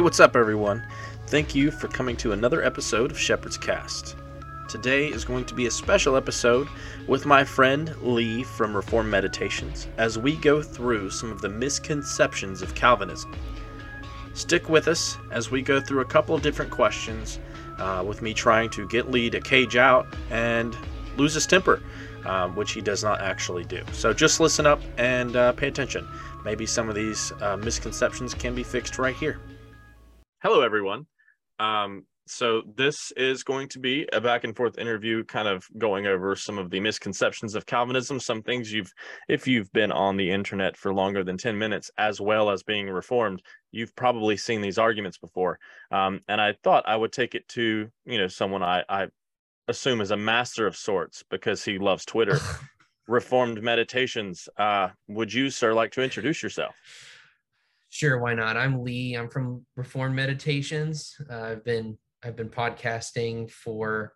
Hey, what's up, everyone? Thank you for coming to another episode of Shepherd's Cast. Today is going to be a special episode with my friend Lee from Reformed Meditations as we go through some of the misconceptions of Calvinism. Stick with us as we go through a couple of different questions with me trying to get Lee to cage out and lose his temper, which he does not actually do. So just listen up and pay attention. Maybe some of these misconceptions can be fixed right here. Hello, everyone. So this is going to be a back and forth interview, kind of going over some of the misconceptions of Calvinism, some things if you've been on the internet for longer than 10 minutes, as well as being Reformed, you've probably seen these arguments before. And I thought I would take it to, someone I assume is a master of sorts because he loves Twitter, Reformed Meditations. Would you, sir, like to introduce yourself? Sure, why not? I'm Lee. I'm from Reformed Meditations. I've been podcasting for,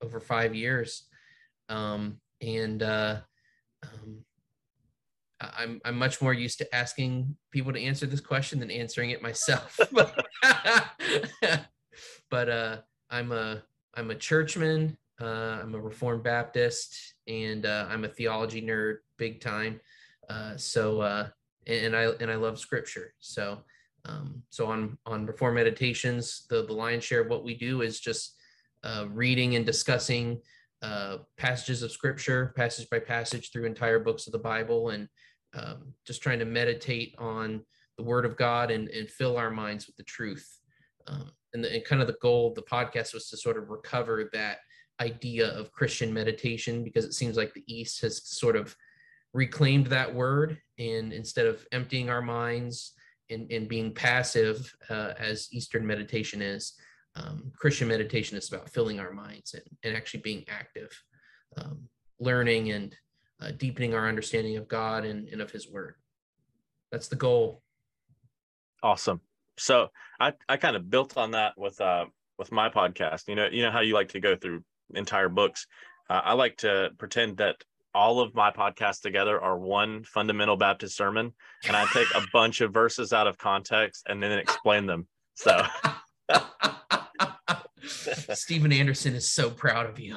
over 5 years. I'm much more used to asking people to answer this question than answering it myself. But I'm a churchman. I'm a Reformed Baptist, and I'm a theology nerd big time. And I love scripture. So on Reformed Meditations, the lion's share of what we do is just reading and discussing passages of scripture, passage by passage through entire books of the Bible, and just trying to meditate on the Word of God and fill our minds with the truth. And kind of the goal of the podcast was to sort of recover that idea of Christian meditation, because it seems like the East has sort of reclaimed that word, and instead of emptying our minds and being passive as Eastern meditation is, Christian meditation is about filling our minds and actually being active, learning and deepening our understanding of God and of his word. That's the goal. Awesome. So I kind of built on that with my podcast. You know how you like to go through entire books. I like to pretend that all of my podcasts together are one fundamental Baptist sermon, and I take a bunch of verses out of context and then explain them. So Stephen Anderson is so proud of you.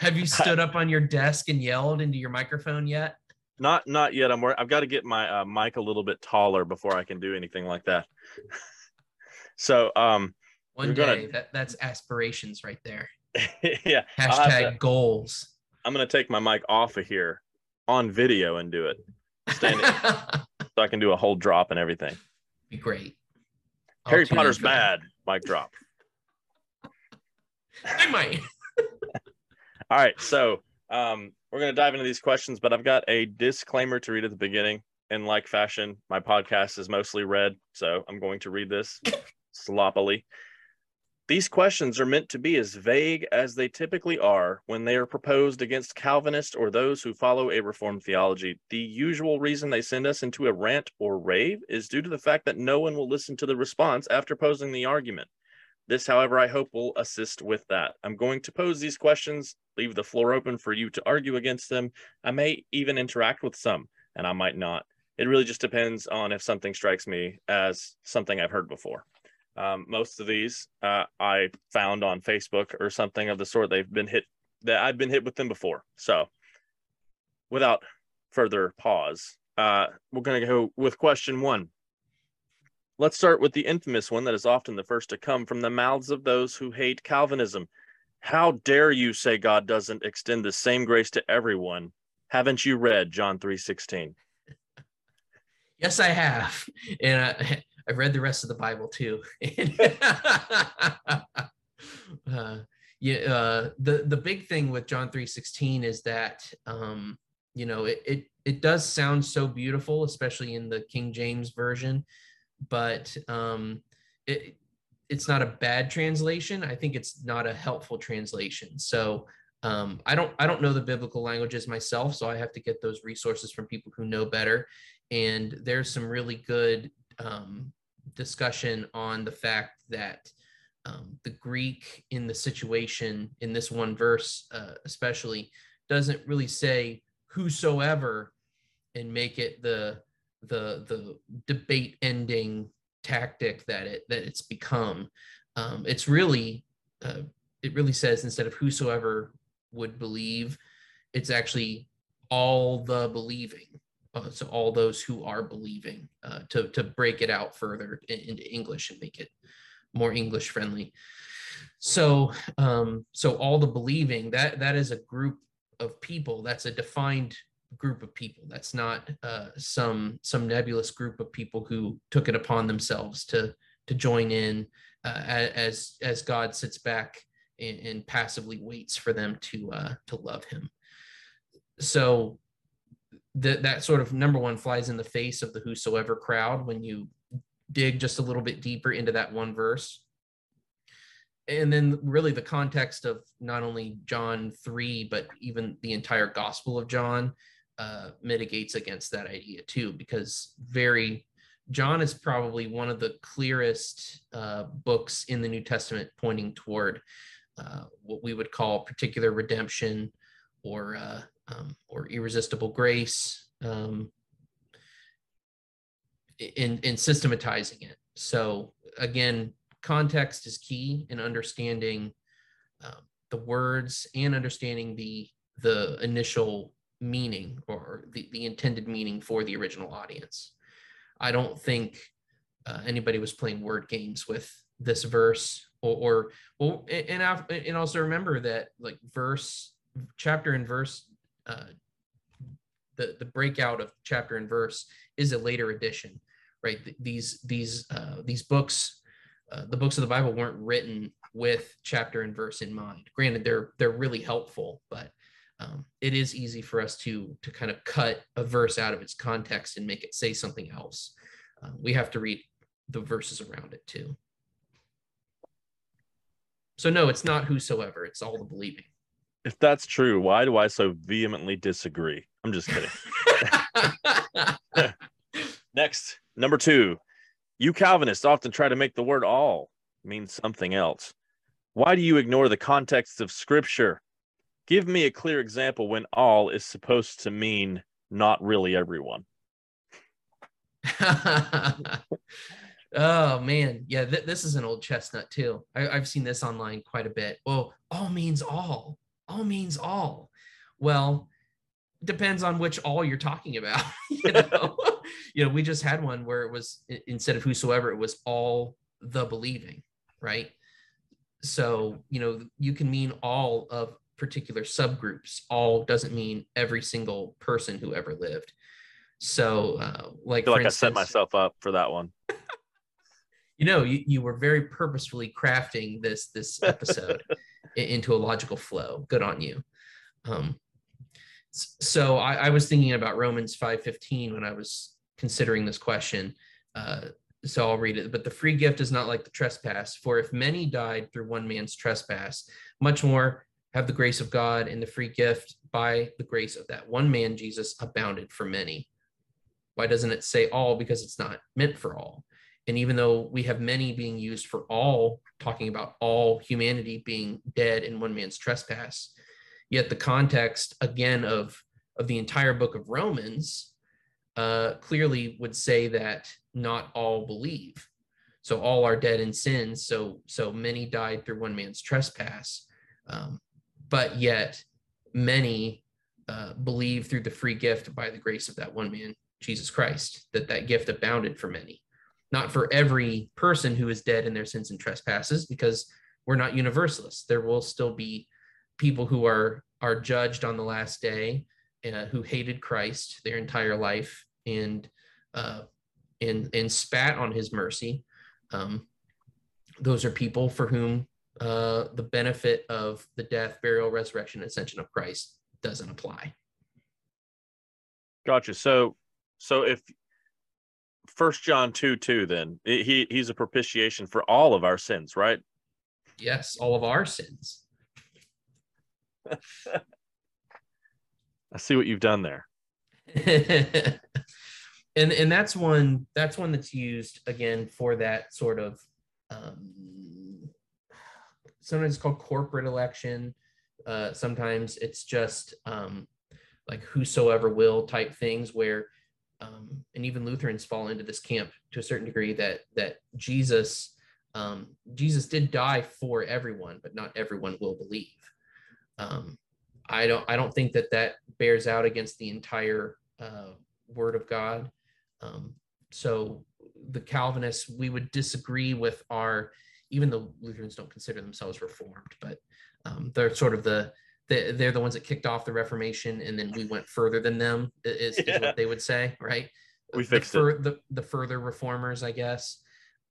Have you stood up on your desk and yelled into your microphone yet? Not yet. I've got to get my mic a little bit taller before I can do anything like that. So one day, that's aspirations right there. Yeah. # goals. I'm going to take my mic off of here on video and do it. Standing. So I can do a whole drop and everything. Be great. Harry Potter's bad. Mic drop. I might. All right. So we're going to dive into these questions, but I've got a disclaimer to read at the beginning. In like fashion, my podcast is mostly read, so I'm going to read this sloppily. These questions are meant to be as vague as they typically are when they are proposed against Calvinists or those who follow a Reformed theology. The usual reason they send us into a rant or rave is due to the fact that no one will listen to the response after posing the argument. This, however, I hope will assist with that. I'm going to pose these questions, leave the floor open for you to argue against them. I may even interact with some, and I might not. It really just depends on if something strikes me as something I've heard before. Most of these I found on Facebook or something of the sort. I've been hit with them before. So without further pause, we're going to go with question one. Let's start with the infamous one that is often the first to come from the mouths of those who hate Calvinism. How dare you say God doesn't extend the same grace to everyone? Haven't you read John 3:16? Yes, I have. And I've read the rest of the Bible too. The big thing with John 3:16 is that it does sound so beautiful, especially in the King James version, but it's not a bad translation. I think it's not a helpful translation. So I don't know the biblical languages myself, so I have to get those resources from people who know better. And there's some really good discussion on the fact that the Greek in the situation in this one verse especially doesn't really say whosoever and make it the the debate ending tactic that it's become. It's really it really says, instead of whosoever would believe, it's actually all the believing. So all those who are believing, to break it out further into English and make it more English friendly. So so all the believing, that is a group of people. That's a defined group of people. That's not some nebulous group of people who took it upon themselves to join in as God sits back and passively waits for them to love him. So that sort of, number one, flies in the face of the whosoever crowd when you dig just a little bit deeper into that one verse. And then really the context of not only John 3, but even the entire Gospel of John mitigates against that idea too, because John is probably one of the clearest books in the New Testament pointing toward what we would call particular redemption, or irresistible grace, in systematizing it. So again, context is key in understanding the words and understanding the initial meaning, or the intended meaning for the original audience. I don't think anybody was playing word games with this verse, and also remember that, like, chapter and verse, the breakout of chapter and verse is a later addition, right? These books, the books of the Bible, weren't written with chapter and verse in mind. Granted, they're really helpful, but it is easy for us to kind of cut a verse out of its context and make it say something else. We have to read the verses around it too. So no, it's not whosoever, it's all the believing. If that's true, why do I so vehemently disagree? I'm just kidding. Next, number two, you Calvinists often try to make the word all mean something else. Why do you ignore the context of Scripture? Give me a clear example when all is supposed to mean not really everyone. Oh, man. Yeah, this is an old chestnut, too. I've seen this online quite a bit. Well, all means all. All means all. Well, depends on which all you're talking about. You know? We just had one where it was, instead of whosoever, it was all the believing, right? So, you can mean all of particular subgroups. All doesn't mean every single person who ever lived. So, like, I feel like, for instance, I set myself up for that one. You were very purposefully crafting this episode into a logical flow. Good on you. So I was thinking about Romans 5:15 when I was considering this question. So I'll read it. But the free gift is not like the trespass. For if many died through one man's trespass, much more have the grace of God and the free gift by the grace of that one man, Jesus, abounded for many. Why doesn't it say all? Because it's not meant for all. And even though we have many being used for all, talking about all humanity being dead in one man's trespass, yet the context, again, of the entire book of Romans clearly would say that not all believe. So all are dead in sins, so many died through one man's trespass, but yet many believe through the free gift by the grace of that one man, Jesus Christ, that gift abounded for many. Not for every person who is dead in their sins and trespasses, because we're not universalists. There will still be people who are judged on the last day, who hated Christ their entire life and spat on his mercy. Those are people for whom the benefit of the death, burial, resurrection, ascension of Christ doesn't apply. Gotcha. So if 1 John 2:2, then he's a propitiation for all of our sins, right? Yes, all of our sins. I see what you've done there. and that's one that's used again for that sort of sometimes it's called corporate election. Sometimes it's just like whosoever will type things, where and even Lutherans fall into this camp to a certain degree, that Jesus did die for everyone, but not everyone will believe. I don't think that bears out against the entire Word of God. So the Calvinists, we would disagree with even though Lutherans don't consider themselves Reformed, but they're sort of they're the ones that kicked off the Reformation, and then we went further than them, is what they would say, right? We fixed it. The further reformers, I guess.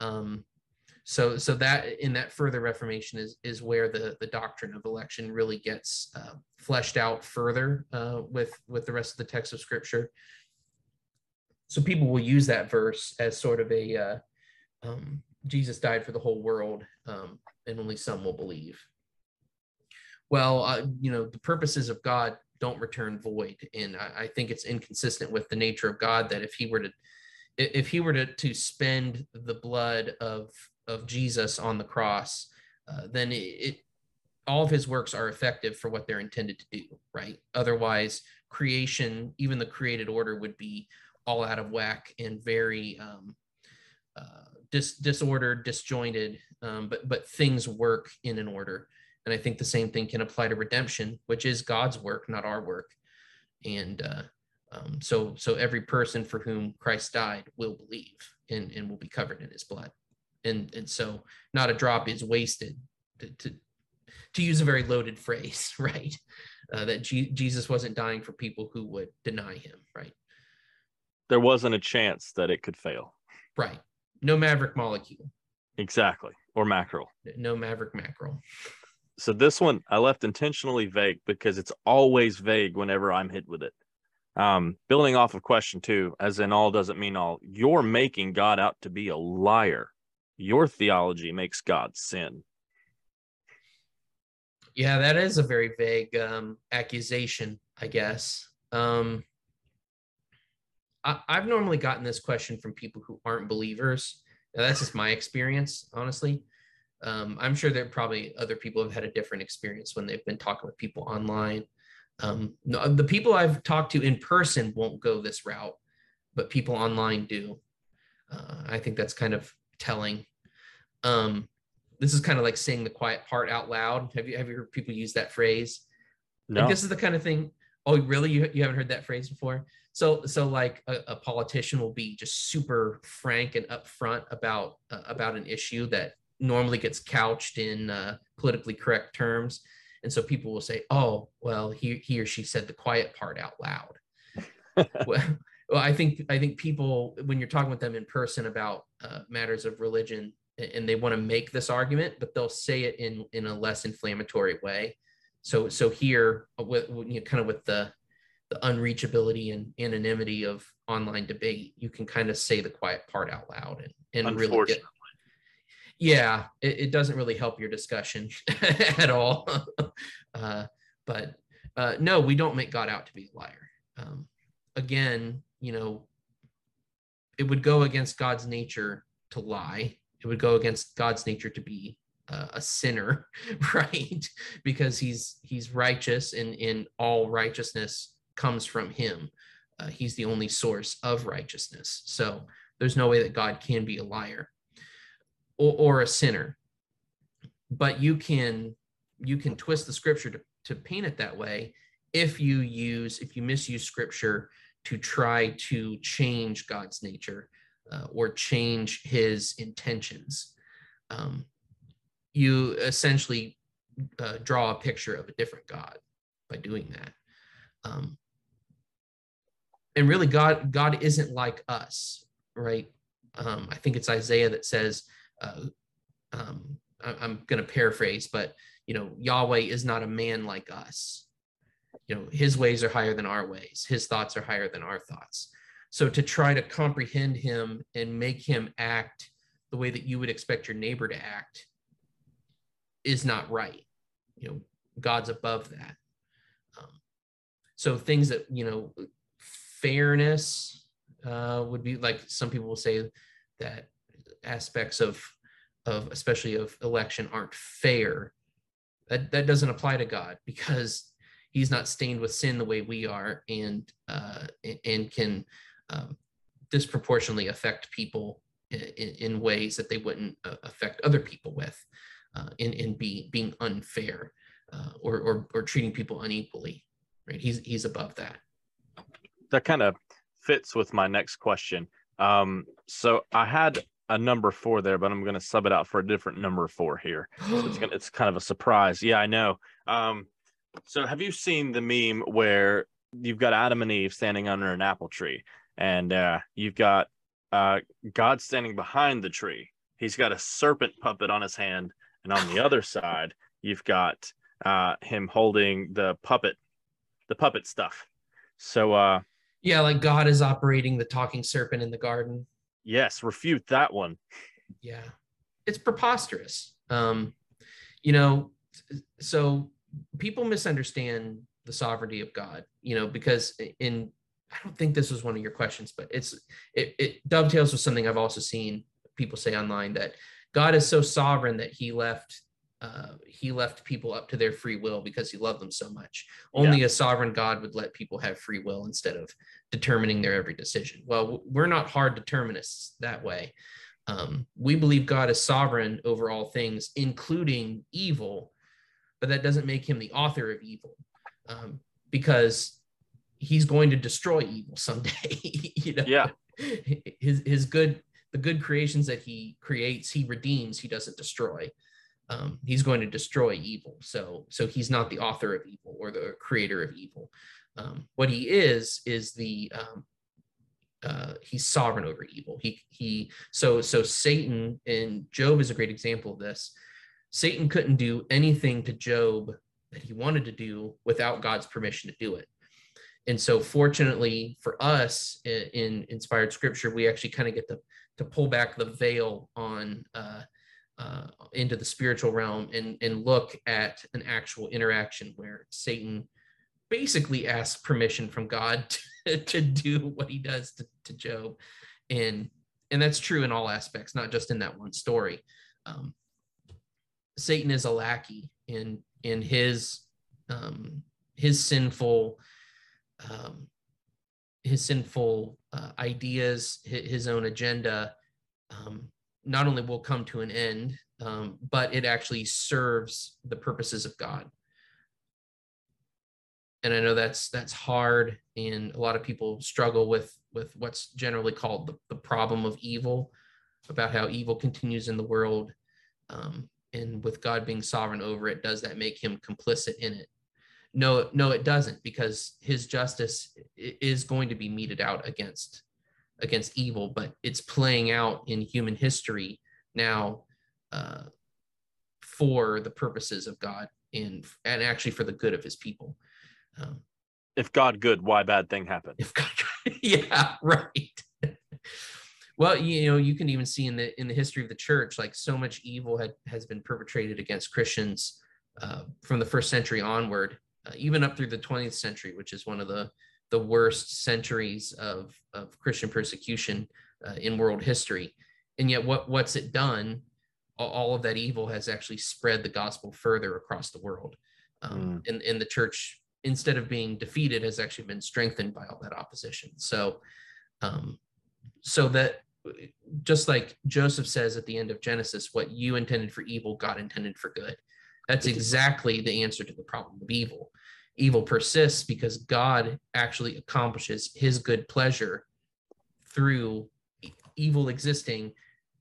So that in that further Reformation is where the doctrine of election really gets fleshed out further with the rest of the text of Scripture. So people will use that verse as sort of a Jesus died for the whole world, and only some will believe. Well, the purposes of God don't return void, and I think it's inconsistent with the nature of God that if he were to spend the blood of Jesus on the cross, then all of his works are effective for what they're intended to do, right? Otherwise, creation, even the created order, would be all out of whack and very disordered, disjointed, but things work in an order. And I think the same thing can apply to redemption, which is God's work, not our work. And so every person for whom Christ died will believe and will be covered in his blood. And so not a drop is wasted, to use a very loaded phrase, right? That Jesus wasn't dying for people who would deny him, right? There wasn't a chance that it could fail. Right. No maverick molecule. Exactly. Or mackerel. No maverick mackerel. So this one I left intentionally vague because it's always vague whenever I'm hit with it. Building off of question 2, as in all doesn't mean all, you're making God out to be a liar. Your theology makes God sin. Yeah, that is a very vague accusation, I guess. I've normally gotten this question from people who aren't believers. Now, that's just my experience, honestly. I'm sure there are probably other people who have had a different experience when they've been talking with people online. The people I've talked to in person won't go this route, but people online do. I think that's kind of telling. This is kind of like saying the quiet part out loud. Have you heard people use that phrase? No. Like, this is the kind of thing. Oh, really? You haven't heard that phrase before? So like a politician will be just super frank and upfront about an issue that normally gets couched in politically correct terms. And so people will say, oh, well, he or she said the quiet part out loud. Well, I think people, when you're talking with them in person about matters of religion, and they want to make this argument, but they'll say it in a less inflammatory way. So here, with the unreachability and anonymity of online debate, you can kind of say the quiet part out loud and really get. Yeah, it doesn't really help your discussion at all. But no, we don't make God out to be a liar. Again, it would go against God's nature to lie. It would go against God's nature to be a sinner, right? Because he's righteous, and in all righteousness comes from him. He's the only source of righteousness. So there's no way that God can be a liar or a sinner. But you can twist the Scripture to paint it that way if you misuse Scripture to try to change God's nature or change his intentions. You essentially draw a picture of a different God by doing that. And really, God isn't like us, right? I think it's Isaiah that says, I'm going to paraphrase, but, Yahweh is not a man like us. His ways are higher than our ways. His thoughts are higher than our thoughts. So to try to comprehend him and make him act the way that you would expect your neighbor to act is not right. God's above that. So things that, fairness would be, like some people will say that aspects of especially of election aren't fair. That doesn't apply to God, because he's not stained with sin the way we are, and can disproportionately affect people in ways that they wouldn't affect other people with, in being unfair or treating people unequally, right? He's above that. That kind of fits with my next question. So I had a number 4 there, but I'm going to sub it out for a different number 4 here. So it's kind of a surprise. Yeah, I know. So have you seen the meme where you've got Adam and Eve standing under an apple tree, and you've got God standing behind the tree? He's got a serpent puppet on his hand, and on the other side, you've got him holding the puppet stuff. So yeah, like God is operating the talking serpent in the garden. Yes, refute that one. Yeah, it's preposterous. You know, so people misunderstand the sovereignty of God, you know, because in, I don't think this was one of your questions, but it dovetails with something I've also seen people say online, that God is so sovereign that he left people up to their free will because he loved them so much. Only a sovereign God would let people have free will instead of determining their every decision. Well, we're not hard determinists that way. We believe God is sovereign over all things, including evil, but that doesn't make him the author of evil, because he's going to destroy evil someday. You know? Yeah. The good creations that he creates, he redeems, he doesn't destroy. He's going to destroy evil. So he's not the author of evil or the creator of evil. What he is he's sovereign over evil. So Satan, and Job is a great example of this. Satan couldn't do anything to Job that he wanted to do without God's permission to do it. And so fortunately for us in inspired scripture, we actually kind of get to pull back the veil on into the spiritual realm and look at an actual interaction where Satan basically asks permission from God to do what he does to Job. And that's true in all aspects, not just in that one story. Satan is a lackey in his sinful ideas, his own agenda, not only will come to an end, but it actually serves the purposes of God. And I know that's hard, and a lot of people struggle with what's generally called the problem of evil, about how evil continues in the world. And with God being sovereign over it, does that make him complicit in it? No, it doesn't, because his justice is going to be meted out against evil, but it's playing out in human history now for the purposes of God and actually for the good of his people. If God good, why bad thing happen? If God, yeah, right. Well, you know, you can even see in the history of the church, like so much evil has been perpetrated against Christians from the first century onward, even up through the 20th century, which is one of the worst centuries of Christian persecution in world history. And yet what's it done? All of that evil has actually spread the gospel further across the world. And the church, instead of being defeated, has actually been strengthened by all that opposition. So that just like Joseph says at the end of Genesis, what you intended for evil, God intended for good. That's exactly the answer to the problem of evil. Evil persists because God actually accomplishes his good pleasure through evil existing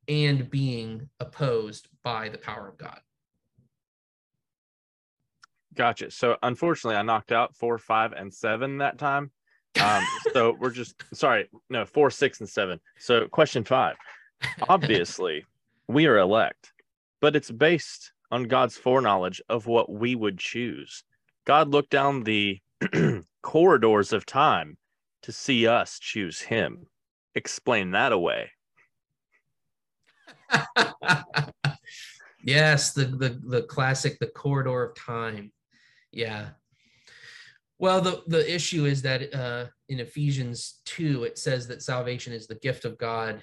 and being opposed by the power of God. Gotcha. So unfortunately, I knocked out 4, 5, and 7 that time. So we're just, sorry, no, 4, 6, and 7. So question 5, obviously we are elect, but it's based on God's foreknowledge of what we would choose. God looked down the corridors of time to see us choose him. Explain that away. Yes, the classic, the corridor of time. Yeah. Well, the issue is that in Ephesians 2, it says that salvation is the gift of God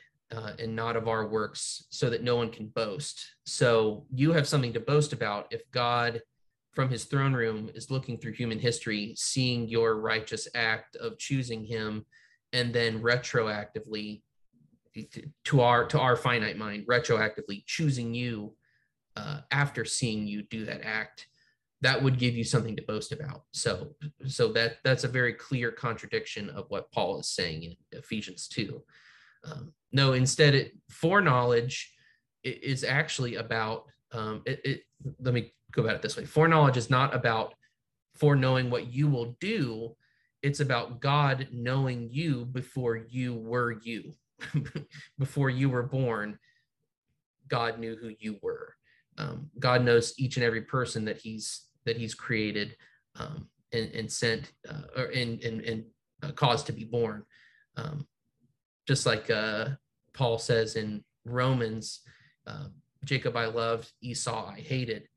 and not of our works, so that no one can boast. So you have something to boast about if God from his throne room is looking through human history, seeing your righteous act of choosing him and then retroactively to our finite mind, retroactively choosing you after seeing you do that act, that would give you something to boast about. So that's a very clear contradiction of what Paul is saying in Ephesians 2. No, instead, foreknowledge is actually about, let me go about it this way. Foreknowledge is not about foreknowing what you will do. It's about God knowing you before you were you. Before you were born, God knew who you were. God knows each and every person that he's created and sent or caused to be born. Just like Paul says in Romans, Jacob I loved, Esau I hated.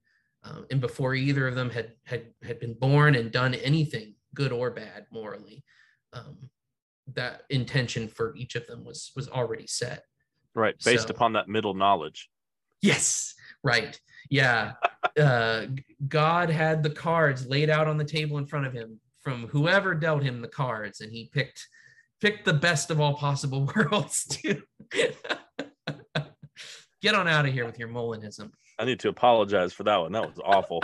And before either of them had been born and done anything, good or bad, morally, that intention for each of them was already set. Right, based upon that middle knowledge. Yes, right, yeah. God had the cards laid out on the table in front of him from whoever dealt him the cards, and he picked the best of all possible worlds to get on out of here with your Molinism. I need to apologize for that one. That was awful.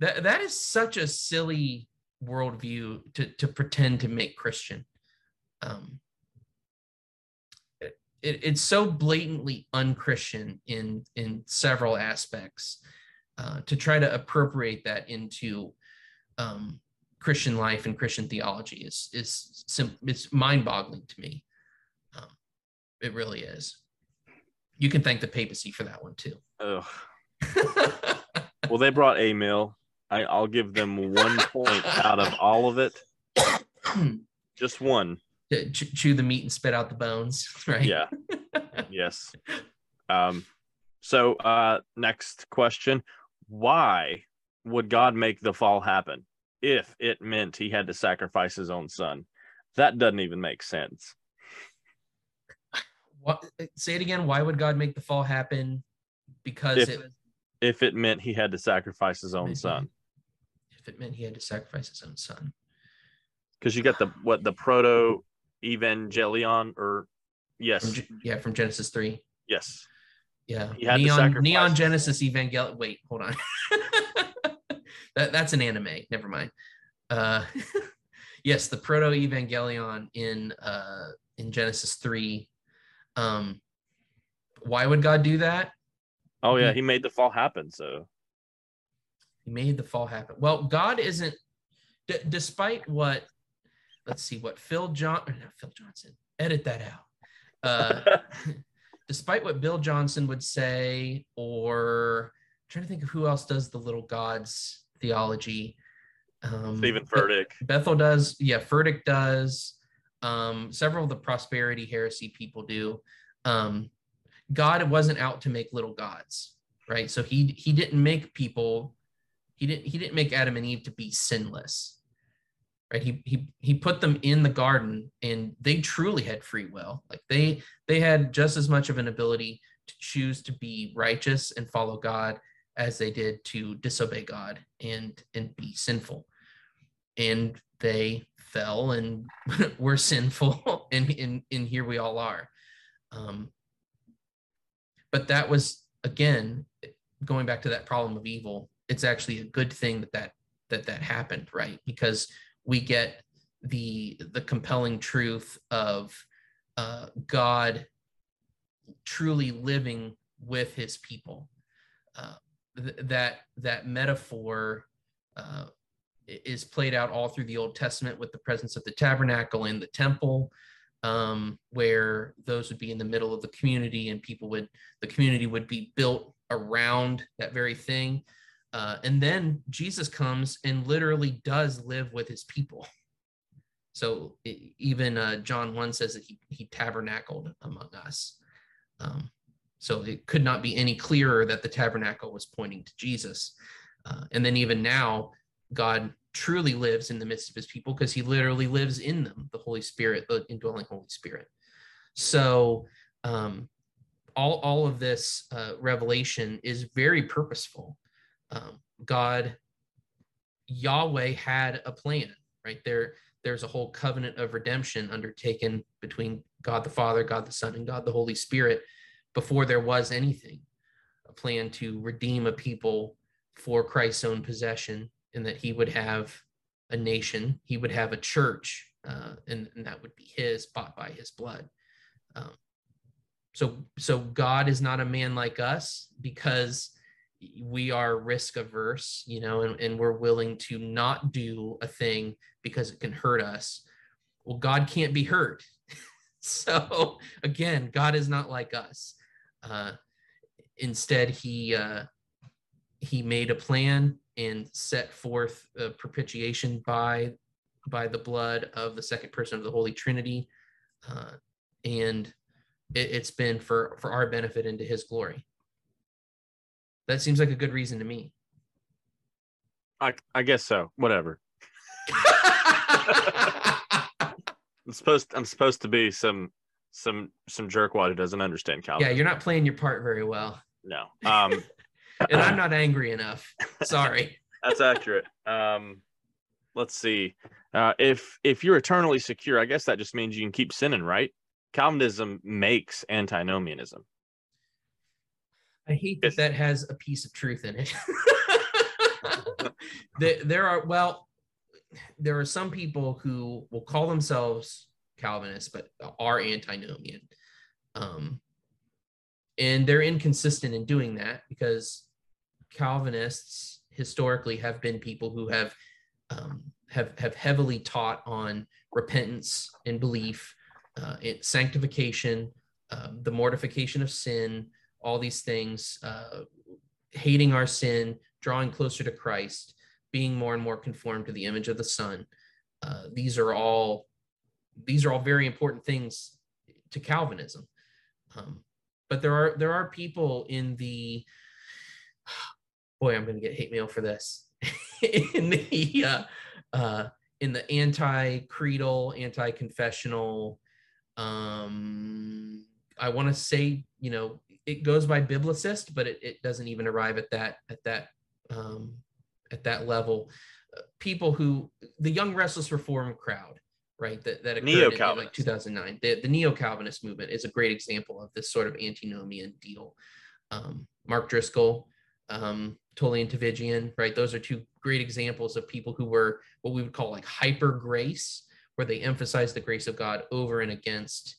That is such a silly worldview to pretend to make Christian. It's so blatantly unchristian in several aspects to try to appropriate that into Christian life and Christian theology is mind-boggling to me. It really is. You can thank the papacy for that one too. Oh. Well, they brought a meal. I'll give them 1 point out of all of it. Just one. Chew the meat and spit out the bones, right? Yeah. Yes. So next question. Why would God make the fall happen if it meant he had to sacrifice his own son? That doesn't even make sense. What? Say it again. Why would God make the fall happen? Because if it meant he had to sacrifice his own son. If it meant he had to sacrifice his own son. Because you got the proto-evangelion, or yes. From Genesis 3. Yes. Yeah. He had to sacrifice. Neon Genesis Evangelion. Wait, hold on. That's an anime. Never mind. Yes, the proto-evangelion in Genesis 3. Why would God do that? Oh yeah, he made the fall happen. So he made the fall happen. Well, God isn't, despite what, let's see what Phil Johnson, edit that out. Despite what Bill Johnson would say, or I'm trying to think of who else does the little gods theology. Stephen Furtick. Bethel does. Yeah, Furtick does. Several of the prosperity heresy people do. God wasn't out to make little gods, right? So he didn't make people. He didn't make Adam and Eve to be sinless, right? He put them in the garden, and they truly had free will. Like they had just as much of an ability to choose to be righteous and follow God as they did to disobey God and be sinful. And they fell and were sinful, and here we all are. But that was, again, going back to that problem of evil, it's actually a good thing that happened, right? Because we get the compelling truth of God truly living with his people. That metaphor is played out all through the Old Testament with the presence of the tabernacle and the temple, where those would be in the middle of the community, and the community would be built around that very thing. And then Jesus comes and literally does live with his people. So even John 1 says that he tabernacled among us. So it could not be any clearer that the tabernacle was pointing to Jesus. And then even now, God truly lives in the midst of his people because he literally lives in them, the Holy Spirit, the indwelling Holy Spirit. So all of this revelation is very purposeful. God, Yahweh had a plan, right? There, there's a whole covenant of redemption undertaken between God the Father, God the Son, and God the Holy Spirit before there was anything, a plan to redeem a people for Christ's own possession, and that he would have a nation, he would have a church, and that would be his, bought by his blood. So God is not a man like us, because we are risk averse, you know, and we're willing to not do a thing because it can hurt us. Well, God can't be hurt. So again, God is not like us. Instead, he made a plan and set forth a propitiation by the blood of the second person of the Holy Trinity. And it's been for our benefit and to his glory. That seems like a good reason to me. I guess so. Whatever. I'm supposed to be some jerkwad who doesn't understand Calvinism. Yeah, you're not playing your part very well. No. And I'm not angry enough. Sorry. That's accurate. Let's see. If you're eternally secure, I guess that just means you can keep sinning, right? Calvinism makes antinomianism. I hate that that has a piece of truth in it. There are some people who will call themselves Calvinists, but are antinomian. And they're inconsistent in doing that, because Calvinists historically have been people who have heavily taught on repentance and belief, sanctification, the mortification of sin, all these things, hating our sin, drawing closer to Christ, being more and more conformed to the image of the Son. These are all very important things to Calvinism. But there are people in the, boy, I'm going to get hate mail for this, in the anti-creedal, anti-confessional, I want to say, you know, it goes by biblicist, but it doesn't even arrive at that level. People who, the Young Restless Reform crowd, right? That occurred in like 2009. The neo-Calvinist movement is a great example of this sort of antinomian deal. Mark Driscoll, Tullian Tavigian, right? Those are two great examples of people who were what we would call like hyper grace, where they emphasize the grace of God over and against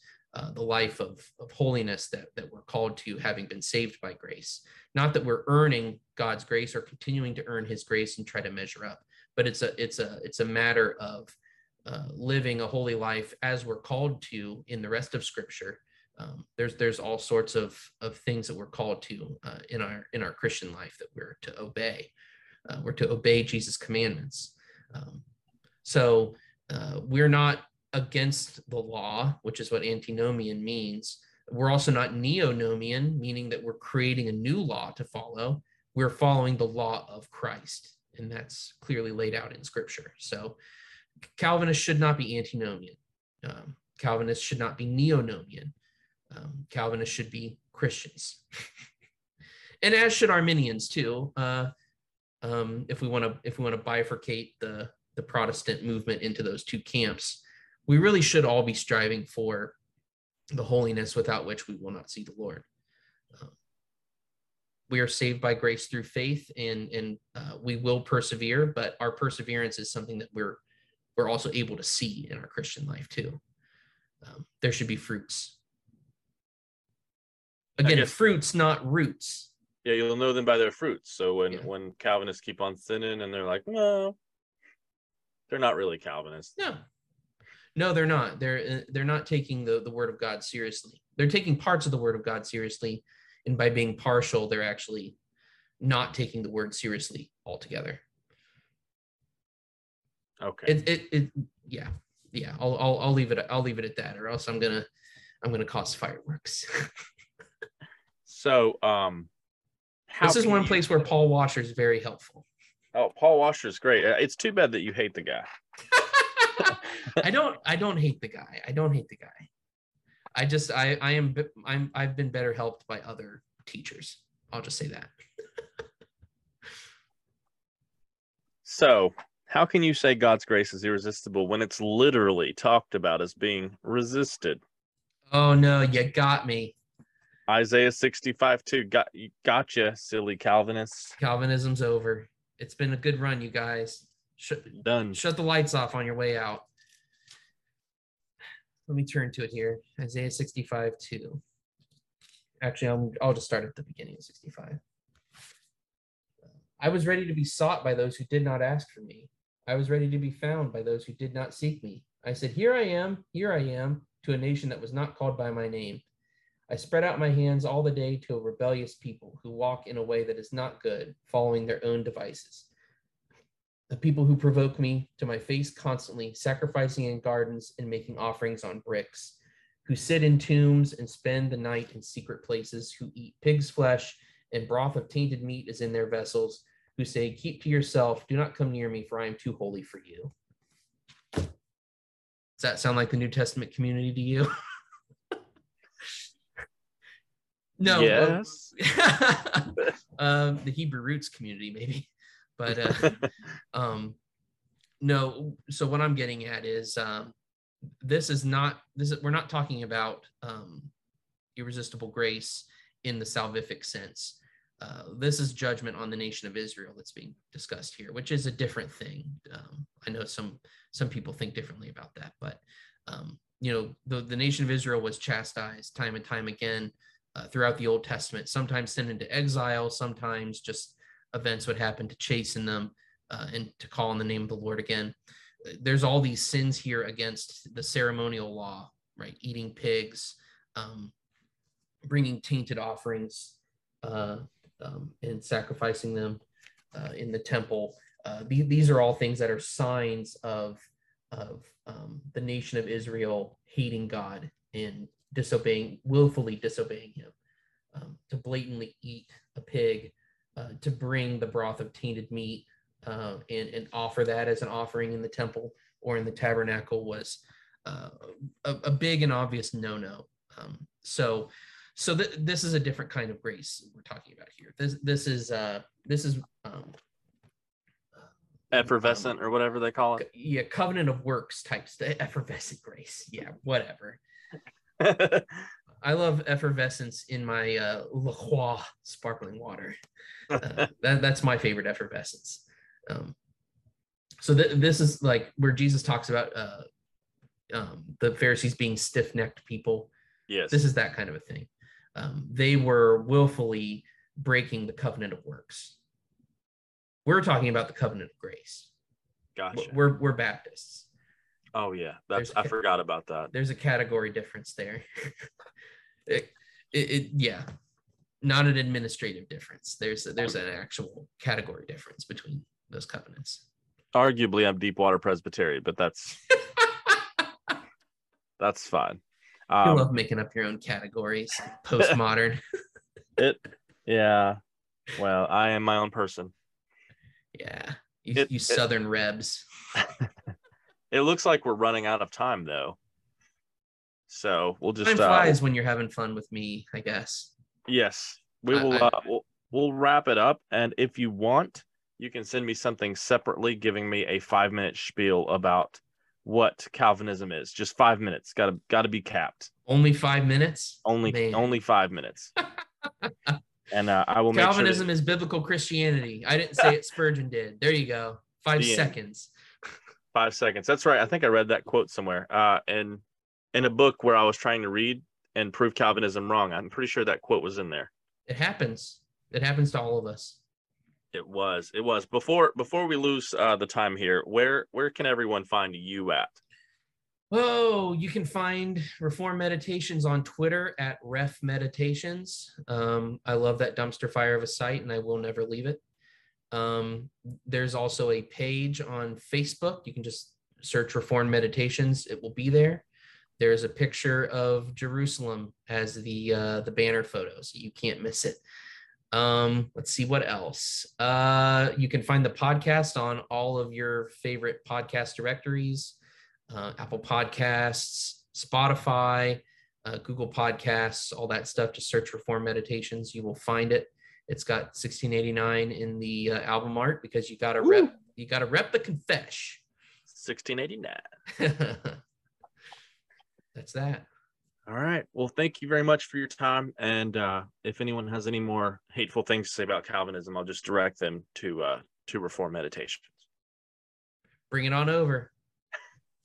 the life of holiness that we're called to, having been saved by grace. Not that we're earning God's grace or continuing to earn his grace and try to measure up, but it's a matter of living a holy life as we're called to in the rest of Scripture. There's all sorts of things that we're called to in our Christian life that we're to obey. We're to obey Jesus' commandments. So we're not against the law, which is what antinomian means. We're also not neonomian, meaning that we're creating a new law to follow. We're following the law of Christ, and that's clearly laid out in Scripture. So Calvinists should not be antinomian. Calvinists should not be neonomian. Calvinists should be Christians. And as should Arminians too, if we want to bifurcate the Protestant movement into those two camps. We really should all be striving for the holiness without which we will not see the Lord. We are saved by grace through faith, and we will persevere, but our perseverance is something that we're also able to see in our Christian life too. There should be fruits. Again, fruits, not roots. Yeah, you'll know them by their fruits. So when Calvinists keep on sinning and they're like, no, they're not really Calvinists. No. No, they're not. They're not taking the word of God seriously. They're taking parts of the word of God seriously, and by being partial, they're actually not taking the word seriously altogether. Okay. Yeah. I'll leave it at that, or else I'm gonna cause fireworks. So, this is one place where Paul Washer is very helpful. Oh, Paul Washer is great. It's too bad that you hate the guy. I don't hate the guy. I don't hate the guy. I just, I've been better helped by other teachers. I'll just say that. So How can you say God's grace is irresistible when it's literally talked about as being resisted? Oh, no, you got me. Isaiah 65:2. Gotcha, silly Calvinists. Calvinism's over. It's been a good run, you guys. Done. Shut the lights off on your way out. Let me turn to it here. Isaiah 65:2. Actually, I'll just start at the beginning of 65. I was ready to be sought by those who did not ask for me. I was ready to be found by those who did not seek me. I said, here I am, to a nation that was not called by my name. I spread out my hands all the day to a rebellious people who walk in a way that is not good, following their own devices. The people who provoke me to my face constantly, sacrificing in gardens and making offerings on bricks, who sit in tombs and spend the night in secret places, who eat pig's flesh and broth of tainted meat is in their vessels, who say, keep to yourself, do not come near me, for I am too holy for you. Does that sound like the New Testament community to you? No. Yes. The Hebrew roots community, maybe. But no, so what I'm getting at is we're not talking about irresistible grace in the salvific sense. This is judgment on the nation of Israel that's being discussed here, which is a different thing. I know some people think differently about that, but the nation of Israel was chastised time and time again throughout the Old Testament, sometimes sent into exile, sometimes just events would happen to chasten them and to call on the name of the Lord again. There's all these sins here against the ceremonial law, right? Eating pigs, bringing tainted offerings and sacrificing them in the temple. These are all things that are signs of the nation of Israel hating God and willfully disobeying him. To blatantly eat a pig, to bring the broth of tainted meat and offer that as an offering in the temple or in the tabernacle was a big and obvious no-no. So this is a different kind of grace we're talking about here. This is effervescent or whatever they call it. Yeah, covenant of works types. The effervescent grace. Yeah, whatever. I love effervescence in my La Croix sparkling water. That's my favorite effervescence. So this is like where Jesus talks about the Pharisees being stiff-necked people. Yes, this is that kind of a thing. They were willfully breaking the covenant of works. We're talking about the covenant of grace. Gotcha. We're Baptists. Oh yeah, I forgot about that. There's a category difference there. Yeah, not an administrative difference. There's an actual category difference between those covenants. Arguably, I'm Deepwater Presbyterian, but that's that's fine. You love making up your own categories, postmodern. Yeah. Well, I am my own person. Yeah, you Southern Rebs. It looks like we're running out of time, though. So we'll just. Time flies when you're having fun with me, I guess. Yes, we will. We'll wrap it up, and if you want, you can send me something separately, giving me a 5-minute spiel about what Calvinism is. Just 5 minutes. Got to be capped. Only 5 minutes. Only 5 minutes. And I will. Calvinism is biblical Christianity. I didn't say it. Spurgeon did. There you go. 5 seconds. 5 seconds. That's right. I think I read that quote somewhere. In a book where I was trying to read and prove Calvinism wrong. I'm pretty sure that quote was in there. It happens. It happens to all of us. It was. Before we lose the time here, where can everyone find you at? Oh, you can find Reformed Meditations on Twitter at Ref Meditations. I love that dumpster fire of a site, and I will never leave it. There's also a page on Facebook. You can just search Reformed Meditations. It will be there. There's a picture of Jerusalem as the banner photo, so you can't miss it. Let's see what else. You can find the podcast on all of your favorite podcast directories, Apple Podcasts, Spotify, Google Podcasts, all that stuff. Just search Reformed Meditations. You will find it. It's got 1689 in the album art because you got to rep You got to rep the confesh. 1689. That's that. All right. Well, thank you very much for your time. And if anyone has any more hateful things to say about Calvinism, I'll just direct them to Reformed Meditations. Bring it on over.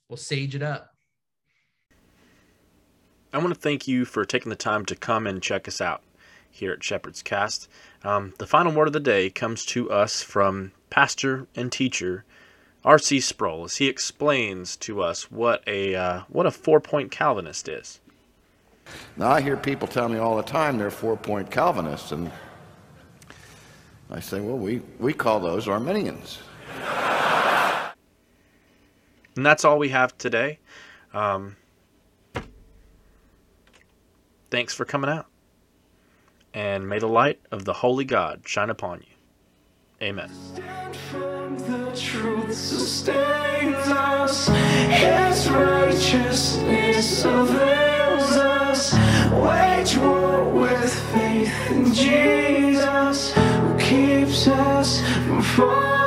We'll sage it up. I want to thank you for taking the time to come and check us out here at Shepherd's Cast. The final word of the day comes to us from pastor and teacher R.C. Sproul as he explains to us what a four-point Calvinist is. Now, I hear people tell me all the time they're four-point Calvinists, and I say, well, we call those Arminians. And that's all we have today. Thanks for coming out. And may the light of the Holy God shine upon you. Amen. Stand firm, the truth sustains us. His righteousness avails us. Wage war with faith in Jesus, who keeps us from falling.